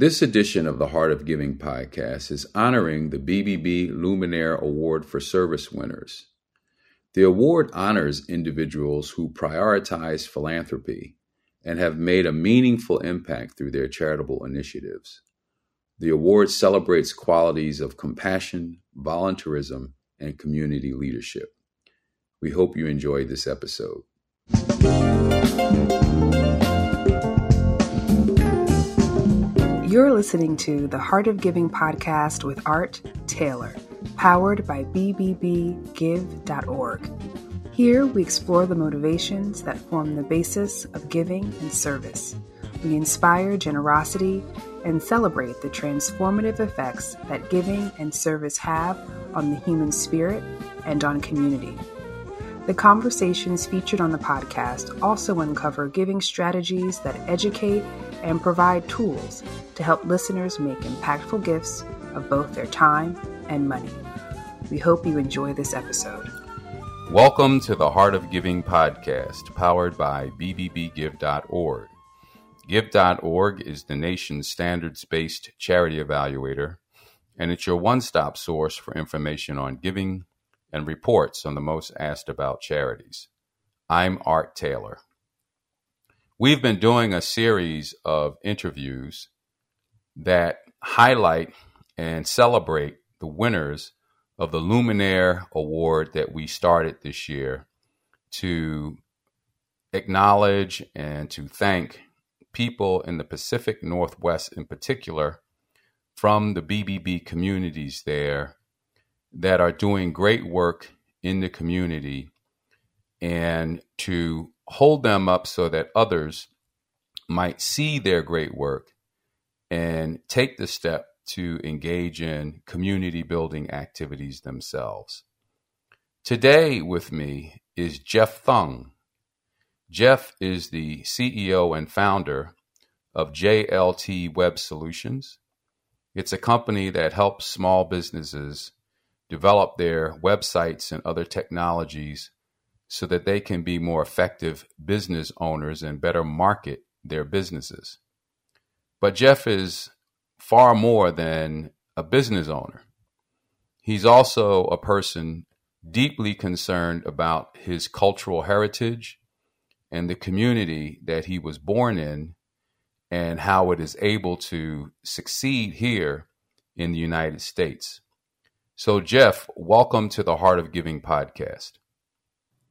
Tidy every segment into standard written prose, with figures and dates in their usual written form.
This edition of the Heart of Giving podcast is honoring the BBB Luminare Award for Service winners. The award honors individuals who prioritize philanthropy and have made a meaningful impact through their charitable initiatives. The award celebrates qualities of compassion, volunteerism, and community leadership. We hope you enjoy this episode. You're listening to the Heart of Giving podcast with Art Taylor, powered by BBBgive.org. Here we explore the motivations that form the basis of giving and service. We inspire generosity and celebrate the transformative effects that giving and service have on the human spirit and on community. The conversations featured on the podcast also uncover giving strategies that educate and provide tools to help listeners make impactful gifts of both their time and money. We hope you enjoy this episode. Welcome to the Heart of Giving podcast, powered by BBBgive.org. Give.org is the nation's standards-based charity evaluator, and it's your one-stop source for information on giving and reports on the most asked about charities. I'm Art Taylor. We've been doing a series of interviews that highlight and celebrate the winners of the Luminaire Award that we started this year to acknowledge and to thank people in the Pacific Northwest in particular from the BBB communities there that are doing great work in the community, and to hold them up so that others might see their great work and take the step to engage in community building activities themselves. Today with me is Jeff Thungc. Jeff is the CEO and founder of JLT Web Solutions. It's a company that helps small businesses develop their websites and other technologies so that they can be more effective business owners and better market their businesses. But Jeff is far more than a business owner. He's also a person deeply concerned about his cultural heritage and the community that he was born in and how it is able to succeed here in the United States. So, Jeff, welcome to the Heart of Giving podcast.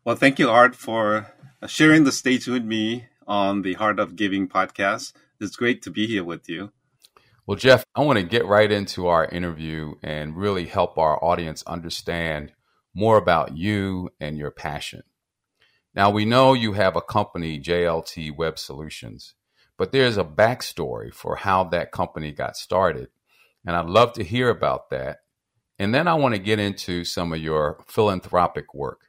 Well, thank you, Art, for sharing the stage with me on the Heart of Giving podcast. It's great to be here with you. Well, Jeff, I want to get right into our interview and really help our audience understand more about you and your passion. Now, we know you have a company, JLT Web Solutions, but there's a backstory for how that company got started, and I'd love to hear about that. And then I want to get into some of your philanthropic work.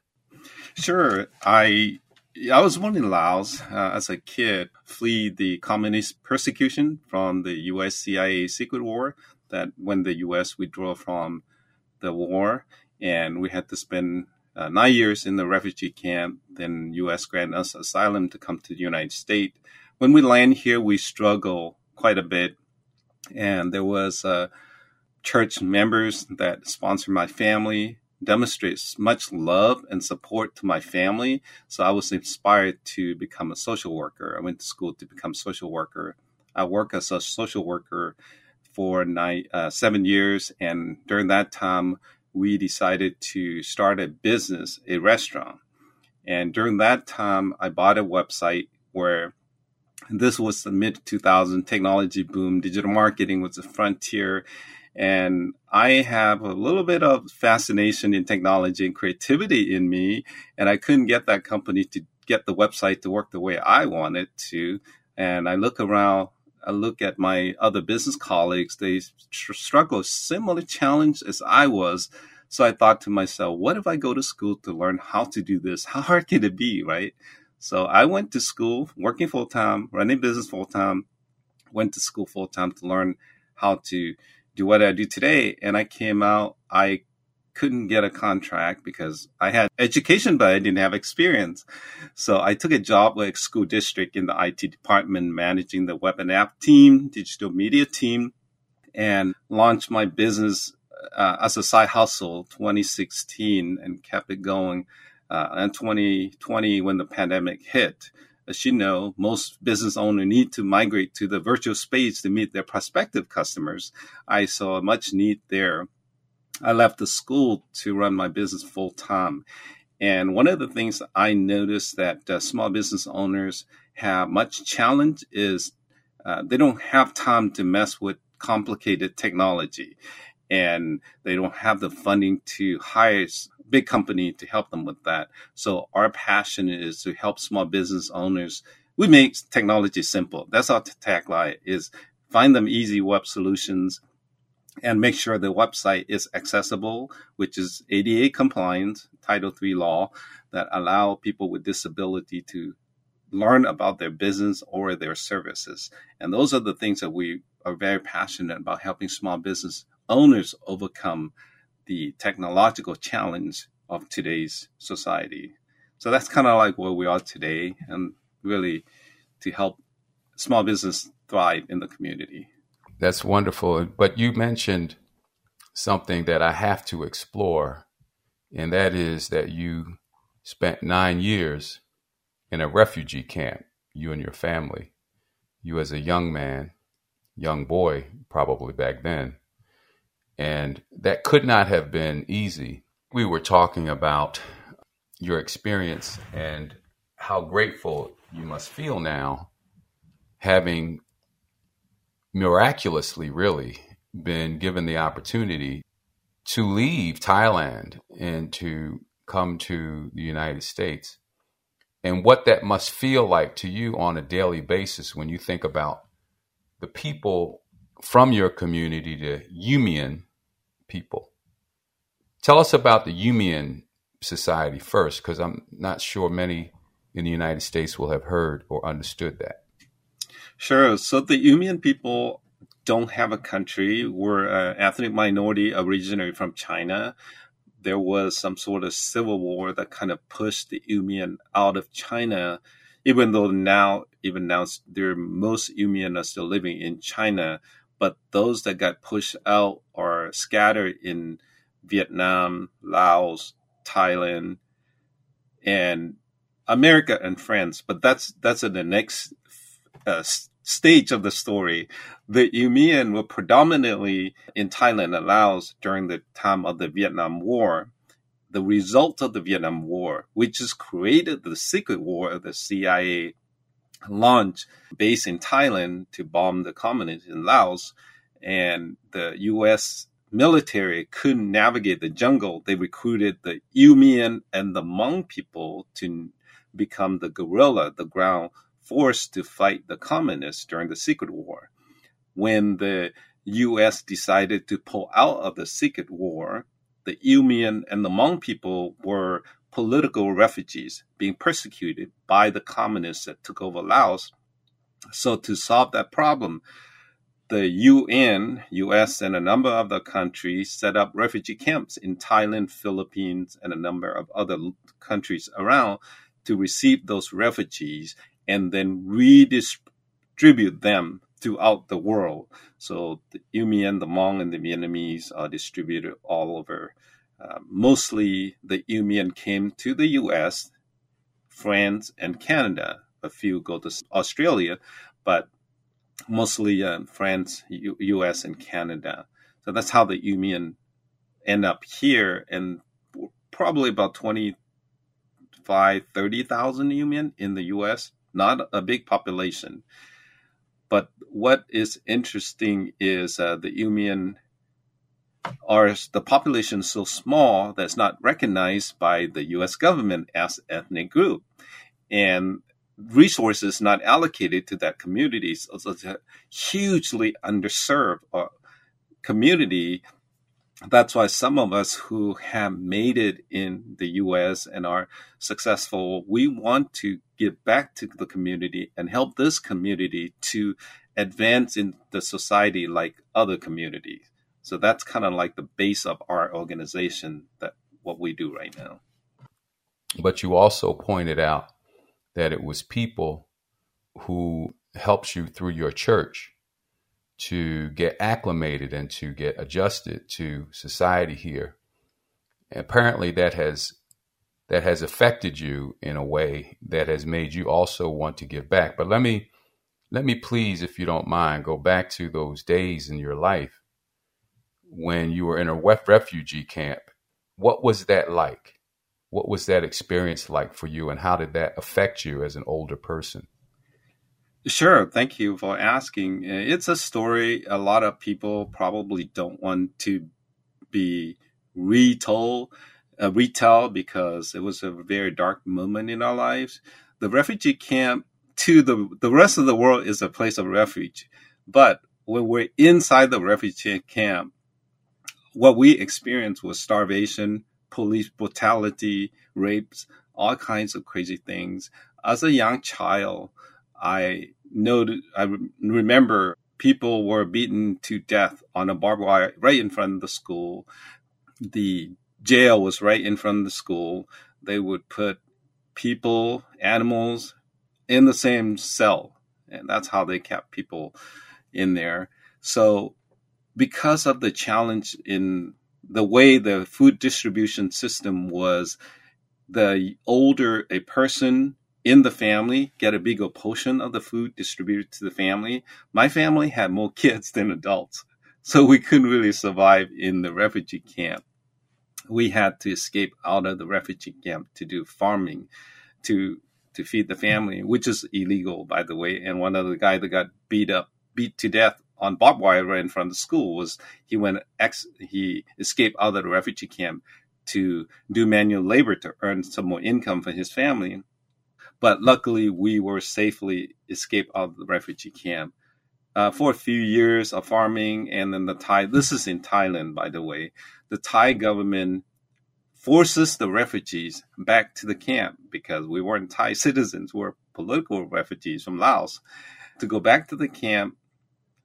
Sure. I was born in Laos as a kid, flee the communist persecution from the U.S. CIA secret war that when the U.S. withdrew from the war, and we had to spend 9 years in the refugee camp. Then U.S. granted us asylum to come to the United States. When we land here, we struggle quite a bit. And there was church members that sponsored my family, demonstrates much love and support to my family. So I was inspired to become a social worker. I went to school to become a social worker. I worked as a social worker for 7 years. And during that time, we decided to start a business, a restaurant. And during that time, I bought a website where this was the mid-2000s technology boom. Digital marketing was a frontier. And I have a little bit of fascination in technology and creativity in me. And I couldn't get that company to get the website to work the way I wanted to. And I look around, I look at my other business colleagues. They struggle with similar challenge as I was. So I thought to myself, what if I go to school to learn how to do this? How hard can it be, right? So I went to school, working full-time, running business full-time, went to school full-time to learn how to do what I do today. And I came out, I couldn't get a contract because I had education, but I didn't have experience. So I took a job with a school district in the IT department, managing the web and app team, digital media team, and launched my business as a side hustle 2016 and kept it going. And 2020, when the pandemic hit, as you know, most business owners need to migrate to the virtual space to meet their prospective customers. I saw much need there. I left the school to run my business full time. And one of the things I noticed that small business owners have much challenge is they don't have time to mess with complicated technology, and they don't have the funding to hire big company to help them with that. So our passion is to help small business owners. We make technology simple. That's our tagline, is find them easy web solutions and make sure the website is accessible, which is ADA compliant, Title III law, that allow people with disability to learn about their business or their services. And those are the things that we are very passionate about, helping small business owners overcome the technological challenge of today's society. So that's kind of like where we are today, and really to help small business thrive in the community. That's wonderful. But you mentioned something that I have to explore, and that is that you spent 9 years in a refugee camp, you and your family, you as a young man, young boy, probably back then. And that could not have been easy. We were talking about your experience and how grateful you must feel now, having miraculously really been given the opportunity to leave Thailand and to come to the United States, and what that must feel like to you on a daily basis when you think about the people from your community, the Mien people. Tell us about the Mien society first, because I'm not sure many in the United States will have heard or understood that. Sure. So the Mien people don't have a country. We're an ethnic minority originally from China. There was some sort of civil war that kind of pushed the Mien out of China, even though even now, there most Mien are still living in China. But those that got pushed out are scattered in Vietnam, Laos, Thailand, and America and France. But that's in the next stage of the story. The Mien were predominantly in Thailand and Laos during the time of the Vietnam War. The result of the Vietnam War, which has created the secret war of the CIA, launch base in Thailand to bomb the communists in Laos, and the U.S. military couldn't navigate the jungle. They recruited the Mien and the Hmong people to become the guerrilla, the ground force to fight the communists during the secret war. When the U.S. decided to pull out of the secret war, the Mien and the Hmong people were political refugees being persecuted by the communists that took over Laos. So to solve that problem, the UN, US, and a number of other countries set up refugee camps in Thailand, Philippines, and a number of other countries around to receive those refugees and then redistribute them throughout the world. So the Mien, the Hmong, and the Vietnamese are distributed all over. Mostly the Mien came to the U.S., France, and Canada. A few go to Australia, but mostly France, U.S., and Canada. So that's how the Mien end up here, and probably about 30,000 Mien in the U.S., not a big population. But what is interesting is the Mien are the population so small that's not recognized by the U.S. government as ethnic group, and resources not allocated to that community. So it's a hugely underserved community. That's why some of us who have made it in the U.S. and are successful, we want to give back to the community and help this community to advance in the society like other communities. So that's kind of like the base of our organization, that what we do right now. But you also pointed out that it was people who helps you through your church to get acclimated and to get adjusted to society here. And apparently that has affected you in a way that has made you also want to give back. But let me please, if you don't mind, go back to those days in your life when you were in a refugee camp. What was that like? What was that experience like for you, and how did that affect you as an older person? Sure. Thank you for asking. It's a story a lot of people probably don't want to be retell because it was a very dark moment in our lives. The refugee camp to the rest of the world is a place of refuge. But when we're inside the refugee camp, what we experienced was starvation, police brutality, rapes, all kinds of crazy things. As a young child, I remember people were beaten to death on a barbed wire right in front of the school. The jail was right in front of the school. They would put people, animals in the same cell, and that's how they kept people in there. So because of the challenge in the way the food distribution system was, the older a person in the family get a bigger portion of the food distributed to the family. My family had more kids than adults, so we couldn't really survive in the refugee camp. We had to escape out of the refugee camp to do farming to feed the family, which is illegal, by the way. And one of the guys that got beat to death on barbed wire right in front of the school was he escaped out of the refugee camp to do manual labor to earn some more income for his family. But luckily, we were safely escaped out of the refugee camp for a few years of farming. And then this is in Thailand, by the way, the Thai government forces the refugees back to the camp because we weren't Thai citizens. We were political refugees from Laos to go back to the camp.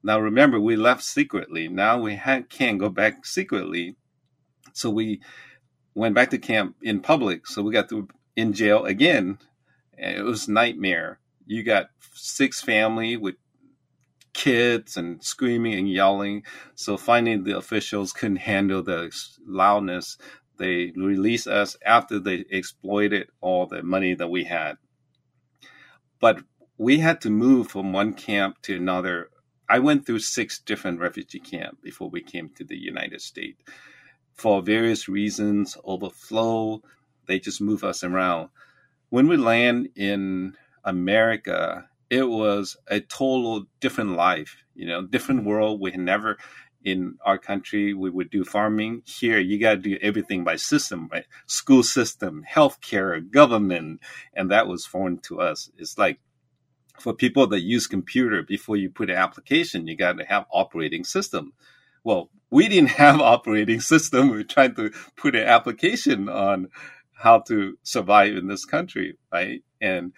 Now, remember, we left secretly. Now we can't go back secretly. So we went back to camp in public. So we got in jail again. It was a nightmare. You got 6 family with kids and screaming and yelling. So finally, the officials couldn't handle the loudness. They released us after they exploited all the money that we had. But we had to move from one camp to another. I went through 6 different refugee camps before we came to the United States. For various reasons, overflow, they just move us around. When we land in America, it was a total different life, different world. We had never in our country, we would do farming. Here, you got to do everything by system, right? School system, healthcare, government, and that was foreign to us. It's like for people that use computer, before you put an application, you got to have operating system. Well, we didn't have operating system. We were trying to put an application on how to survive in this country, right? And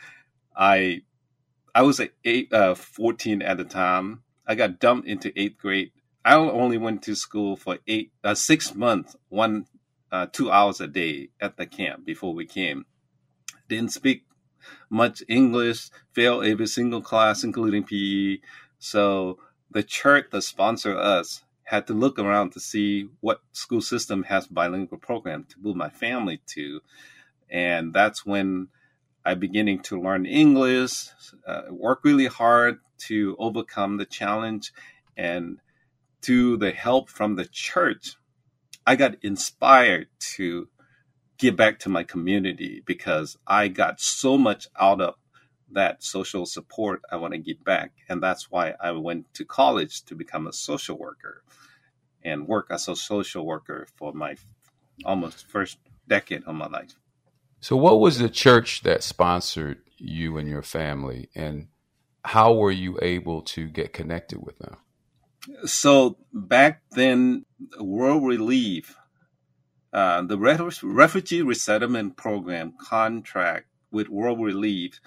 I was 14 at the time. I got dumped into 8th grade. I only went to school for 6 months, 2 hours a day at the camp before we came. Didn't speak much English, failed every single class, including PE. So the church that sponsored us had to look around to see what school system has bilingual program to move my family to. And that's when I beginning to learn English, work really hard to overcome the challenge. And through the help from the church, I got inspired to give back to my community because I got so much out of that social support. I want to give back. And that's why I went to college to become a social worker and work as a social worker for my almost first decade of my life. So what was the church that sponsored you and your family, and how were you able to get connected with them? So back then, World Relief, the Refugee Resettlement Program contract with World Relief.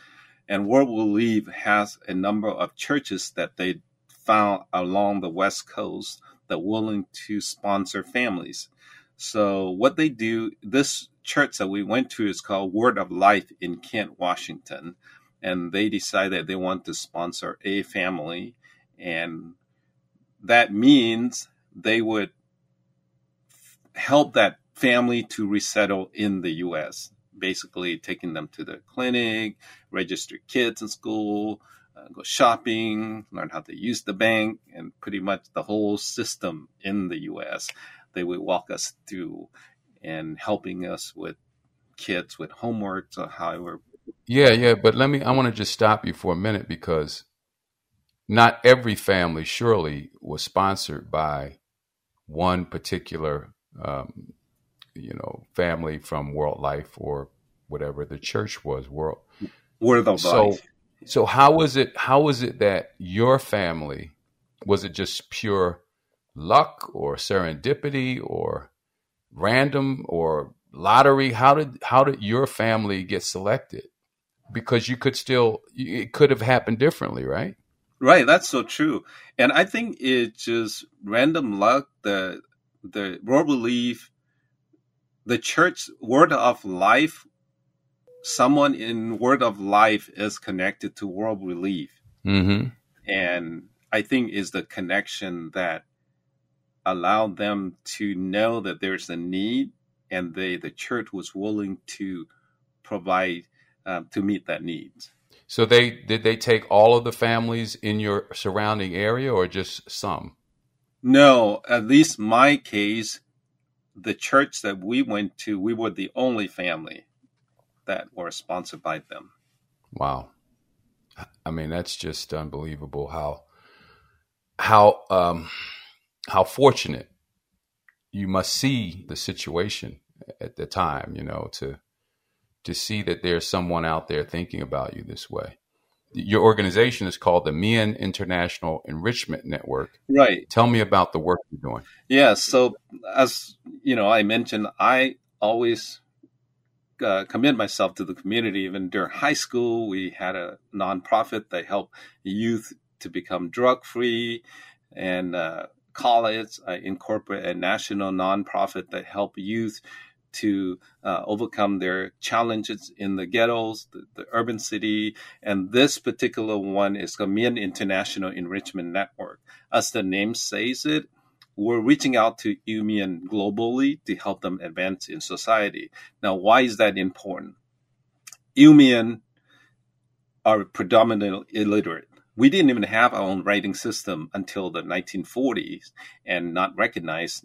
And World Relief has a number of churches that they found along the West Coast that willing to sponsor families. So what they do, this church that we went to is called Word of Life in Kent, Washington. And they decided they want to sponsor a family. And that means they would help that family to resettle in the U.S., basically taking them to the clinic, register kids in school, go shopping, learn how to use the bank, and pretty much the whole system in the U.S. They would walk us through and helping us with kids with homework or however. Yeah. But I want to just stop you for a minute, because not every family surely was sponsored by one particular, family from World Life or whatever the church was. World Life. So how was it that your family, was it just pure luck or serendipity or random or lottery? How did your family get selected? Because it could have happened differently, right? Right. That's so true. And I think it's just random luck. The World Relief, the church, Word of Life, someone in Word of Life is connected to World Relief. Mm-hmm. And I think is the connection that allowed them to know that there's a need, and the church was willing to provide to meet that need. So did they take all of the families in your surrounding area or just some? No, at least my case, the church that we went to, we were the only family that were sponsored by them. Wow. I mean, that's just unbelievable how fortunate you must see the situation at the time, to see that there's someone out there thinking about you this way. Your organization is called the Mien International Enrichment Network. Right. Tell me about the work you're doing. Yeah. So as I mentioned, I always commit myself to the community. Even during high school, we had a nonprofit that helped youth to become drug free, and college, I incorporate a national nonprofit that help youth to overcome their challenges in the ghettos, the urban city. And this particular one is called Mien International Enrichment Network. As the name says it, we're reaching out to Mien globally to help them advance in society. Now, why is that important? Mien are predominantly illiterate. We didn't even have our own writing system until the 1940s, and not recognized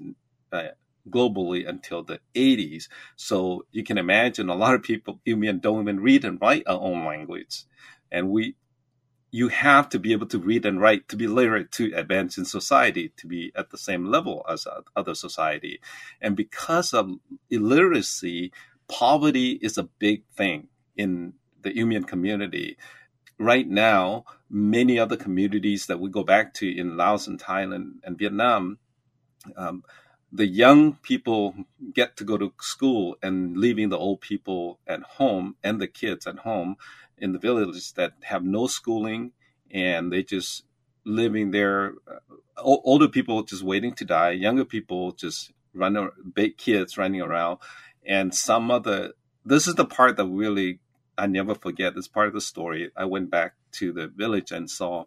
globally until the 80s. So you can imagine a lot of people don't even read and write our own language. And you have to be able to read and write, to be literate, to advance in society, to be at the same level as other society. And because of illiteracy, poverty is a big thing in the Mien community. Right now, many other communities that we go back to in Laos and Thailand and Vietnam, the young people get to go to school and leaving the old people at home and the kids at home in the villages that have no schooling, and they just living there. Older people just waiting to die. Younger people just big kids running around. And this is the part that really I never forget. This part of the story. I went back to the village and saw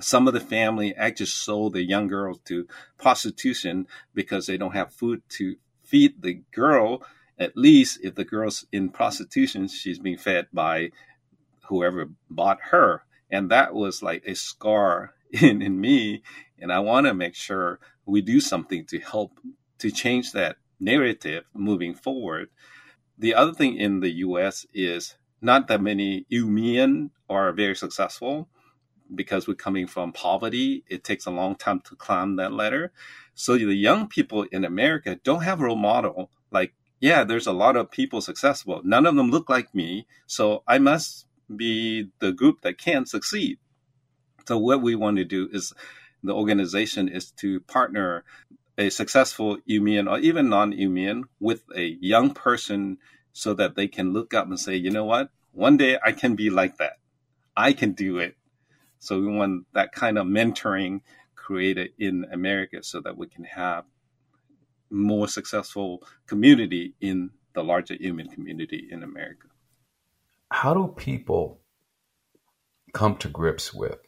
some of the family actually sold the young girl to prostitution because they don't have food to feed the girl. At least if the girl's in prostitution, she's being fed by whoever bought her. And that was like a scar in me. And I want to make sure we do something to help to change that narrative moving forward. The other thing in the U.S. is not that many Mien are very successful because we're coming from poverty. It takes a long time to climb that ladder. So the young people in America don't have a role model. Like, yeah, there's a lot of people successful. None of them look like me. So I must be the group that can succeed. So what we want to do is the organization is to partner a successful Mien or even non-Mien with a young person so that they can look up and say, you know what, one day I can be like that. I can do it. So we want that kind of mentoring created in America so that we can have more successful community in the larger human community in America. How do people come to grips with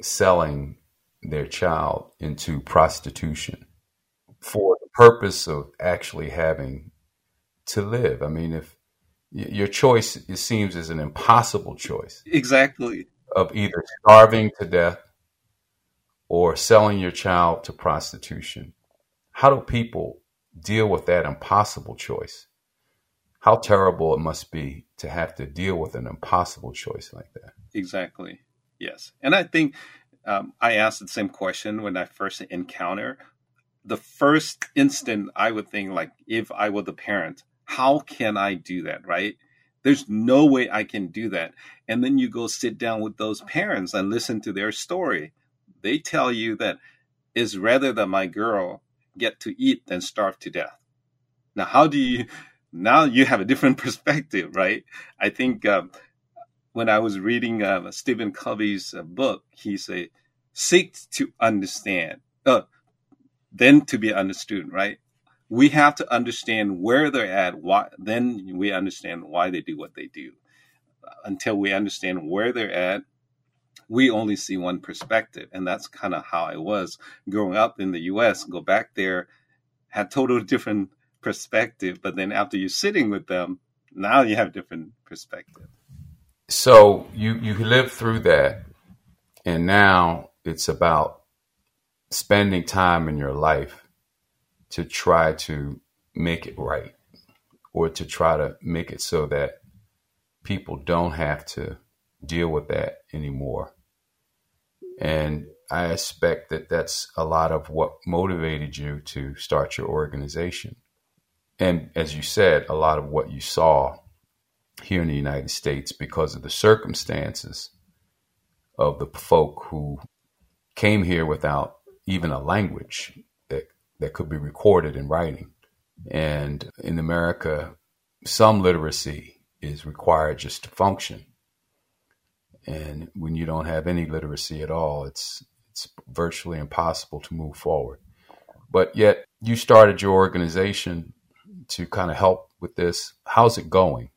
selling their child into prostitution for the purpose of actually having to live? I mean, if your choice, it seems, is an impossible choice. Exactly. Of either starving to death or selling your child to prostitution. How do people deal with that impossible choice? How terrible it must be to have to deal with an impossible choice like that. Exactly. Yes. And I think I asked the same question when I first encountered. The first instant I would think, like, if I were the parent, how can I do that, right? There's no way I can do that. And then you go sit down with those parents and listen to their story. They tell you that it's rather that my girl get to eat than starve to death. Now, now you have a different perspective, right? I think when I was reading Stephen Covey's book, he said, seek to understand, then to be understood, right? We have to understand where they're at, why, then we understand why they do what they do. Until we understand where they're at, we only see one perspective. And that's kind of how I was growing up in the U.S., go back there, had totally different perspective. But then after you're sitting with them, now you have different perspective. So you lived through that, and now it's about spending time in your life to try to make it right, or to try to make it so that people don't have to deal with that anymore. And I expect that that's a lot of what motivated you to start your organization. And as you said, a lot of what you saw here in the United States because of the circumstances of the folk who came here without even a language that could be recorded in writing. And in America, some literacy is required just to function. And when you don't have any literacy at all, it's virtually impossible to move forward. But yet you started your organization to kind of help with this. How's it going?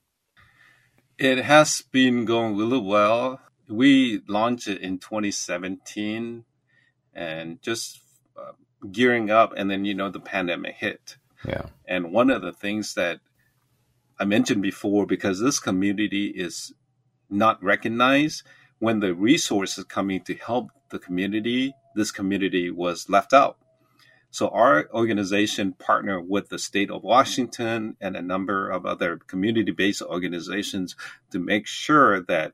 It has been going really well. We launched it in 2017 and just gearing up. And then, the pandemic hit. Yeah. And one of the things that I mentioned before, because this community is not recognized, when the resources coming to help the community, this community was left out. So our organization partnered with the state of Washington and a number of other community-based organizations to make sure that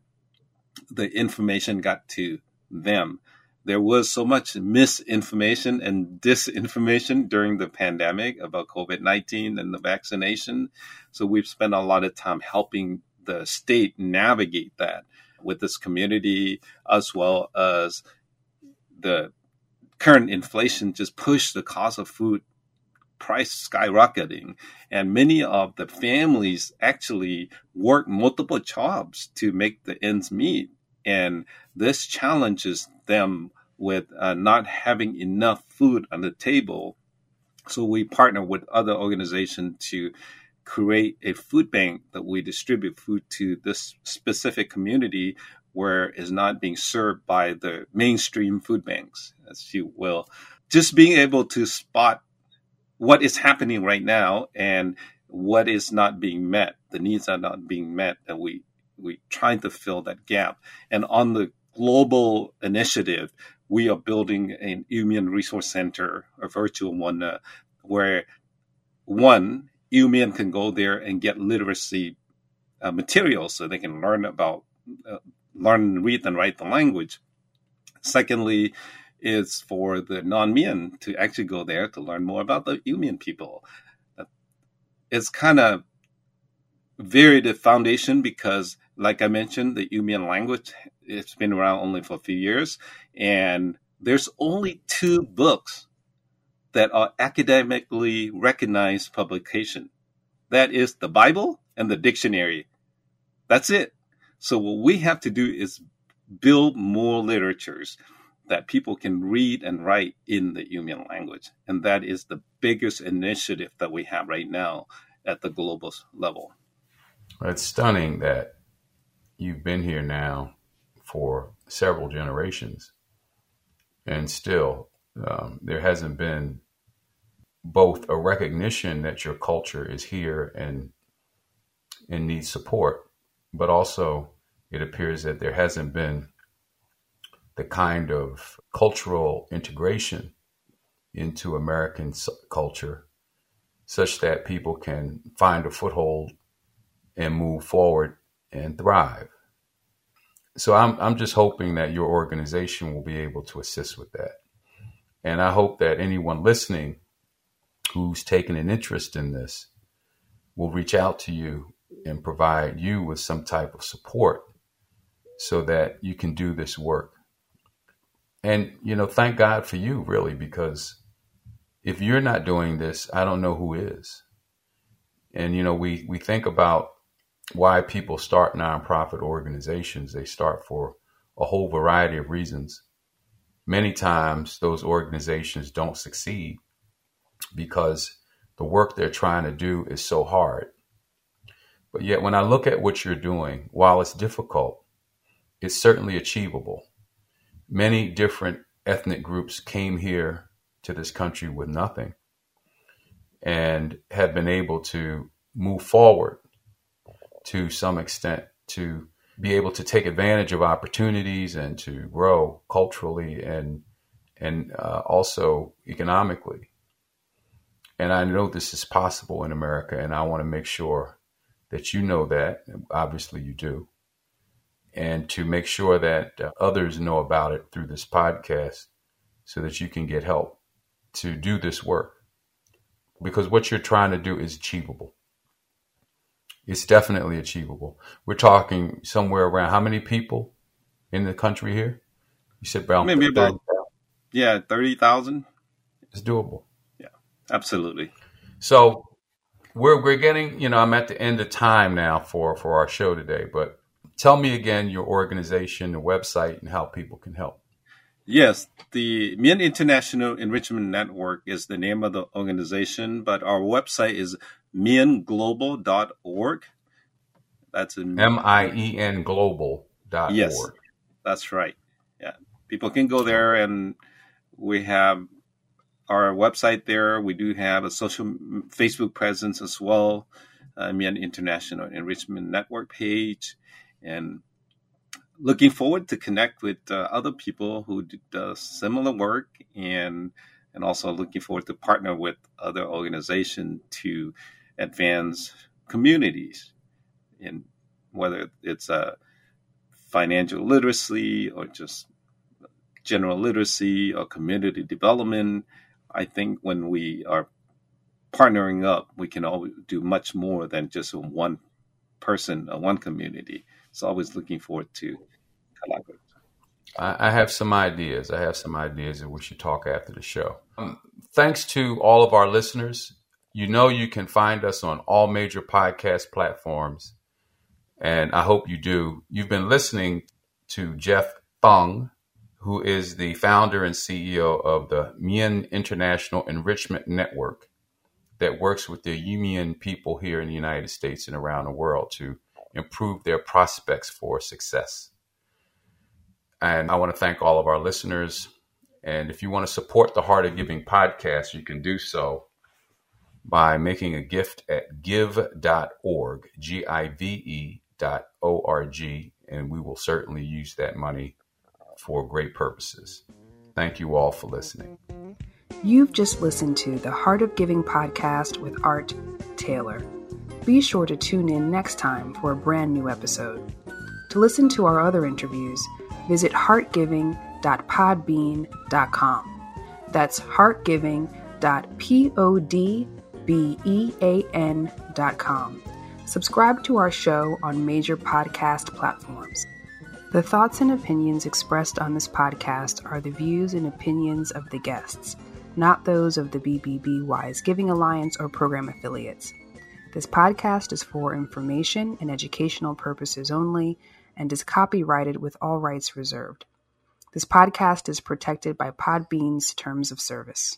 the information got to them. There was so much misinformation and disinformation during the pandemic about COVID-19 and the vaccination. So we've spent a lot of time helping the state navigate that with this community, as well as the current inflation just pushed the cost of food price skyrocketing. And many of the families actually work multiple jobs to make the ends meet. And this challenges them with not having enough food on the table. So we partner with other organizations to create a food bank that we distribute food to this specific community where it's not being served by the mainstream food banks, as you will. Just being able to spot what is happening right now and what is not being met, the needs are not being met, and we trying to fill that gap. And on the global initiative, we are building an Human Resource Center, a virtual one, where one, Human can go there and get literacy materials so they can learn, read, and write the language. Secondly, is for the non-Mien to actually go there to learn more about the Mien people. It's kind of varied the foundation because, like I mentioned, the Mien language, it's been around only for a few years. And there's only 2 books that are academically recognized publication. That is the Bible and the dictionary. That's it. So what we have to do is build more literatures that people can read and write in the human language. And that is the biggest initiative that we have right now at the global level. Well, it's stunning that you've been here now for several generations, and still there hasn't been both a recognition that your culture is here and needs support, but also it appears that there hasn't been the kind of cultural integration into American culture such that people can find a foothold and move forward and thrive. So I'm just hoping that your organization will be able to assist with that. And I hope that anyone listening who's taken an interest in this will reach out to you and provide you with some type of support so that you can do this work. And, you know, thank God for you, really, because if you're not doing this, I don't know who is. And, you know, we think about why people start nonprofit organizations. They start for a whole variety of reasons. Many times those organizations don't succeed because the work they're trying to do is so hard. But yet when I look at what you're doing, while it's difficult, it's certainly achievable. Many different ethnic groups came here to this country with nothing and have been able to move forward to some extent to be able to take advantage of opportunities and to grow culturally and also economically. And I know this is possible in America, and I want to make sure that you know that. Obviously you do. And to make sure that others know about it through this podcast so that you can get help to do this work. Because what you're trying to do is achievable. It's definitely achievable. We're talking somewhere around how many people in the country here? You said about maybe 30, about 30,000. It's doable. Yeah, absolutely. So we're getting, you know, I'm at the end of time now for our show today, but tell me again your organization, the website, and how people can help. Yes, the Mien International Enrichment Network is the name of the organization, but our website is mienglobal.org. That's mienglobal.org. Yes, that's right. Yeah, people can go there, and we have our website there. We do have a social Facebook presence as well, Mien International Enrichment Network page. And looking forward to connect with other people who do similar work, and also looking forward to partner with other organizations to advance communities, in whether it's financial literacy or just general literacy or community development. I think when we are partnering up, we can all do much more than just one person or one community. So always looking forward to collaborate. I have some ideas. That we should talk after the show. Thanks to all of our listeners. You know you can find us on all major podcast platforms, and I hope you do. You've been listening to Jeff Thungc, who is the founder and CEO of the Mien International Enrichment Network that works with the Mien people here in the United States and around the world to improve their prospects for success. And I want to thank all of our listeners. And if you want to support the Heart of Giving podcast, you can do so by making a gift at Give.org, Give.org. And we will certainly use that money for great purposes. Thank you all for listening. You've just listened to the Heart of Giving podcast with Art Taylor. Be sure to tune in next time for a brand new episode. To listen to our other interviews, visit heartgiving.podbean.com. That's heartgiving.podbean.com. Subscribe to our show on major podcast platforms. The thoughts and opinions expressed on this podcast are the views and opinions of the guests, not those of the BBBWise Giving Alliance or program affiliates. This podcast is for information and educational purposes only and is copyrighted with all rights reserved. This podcast is protected by Podbean's Terms of Service.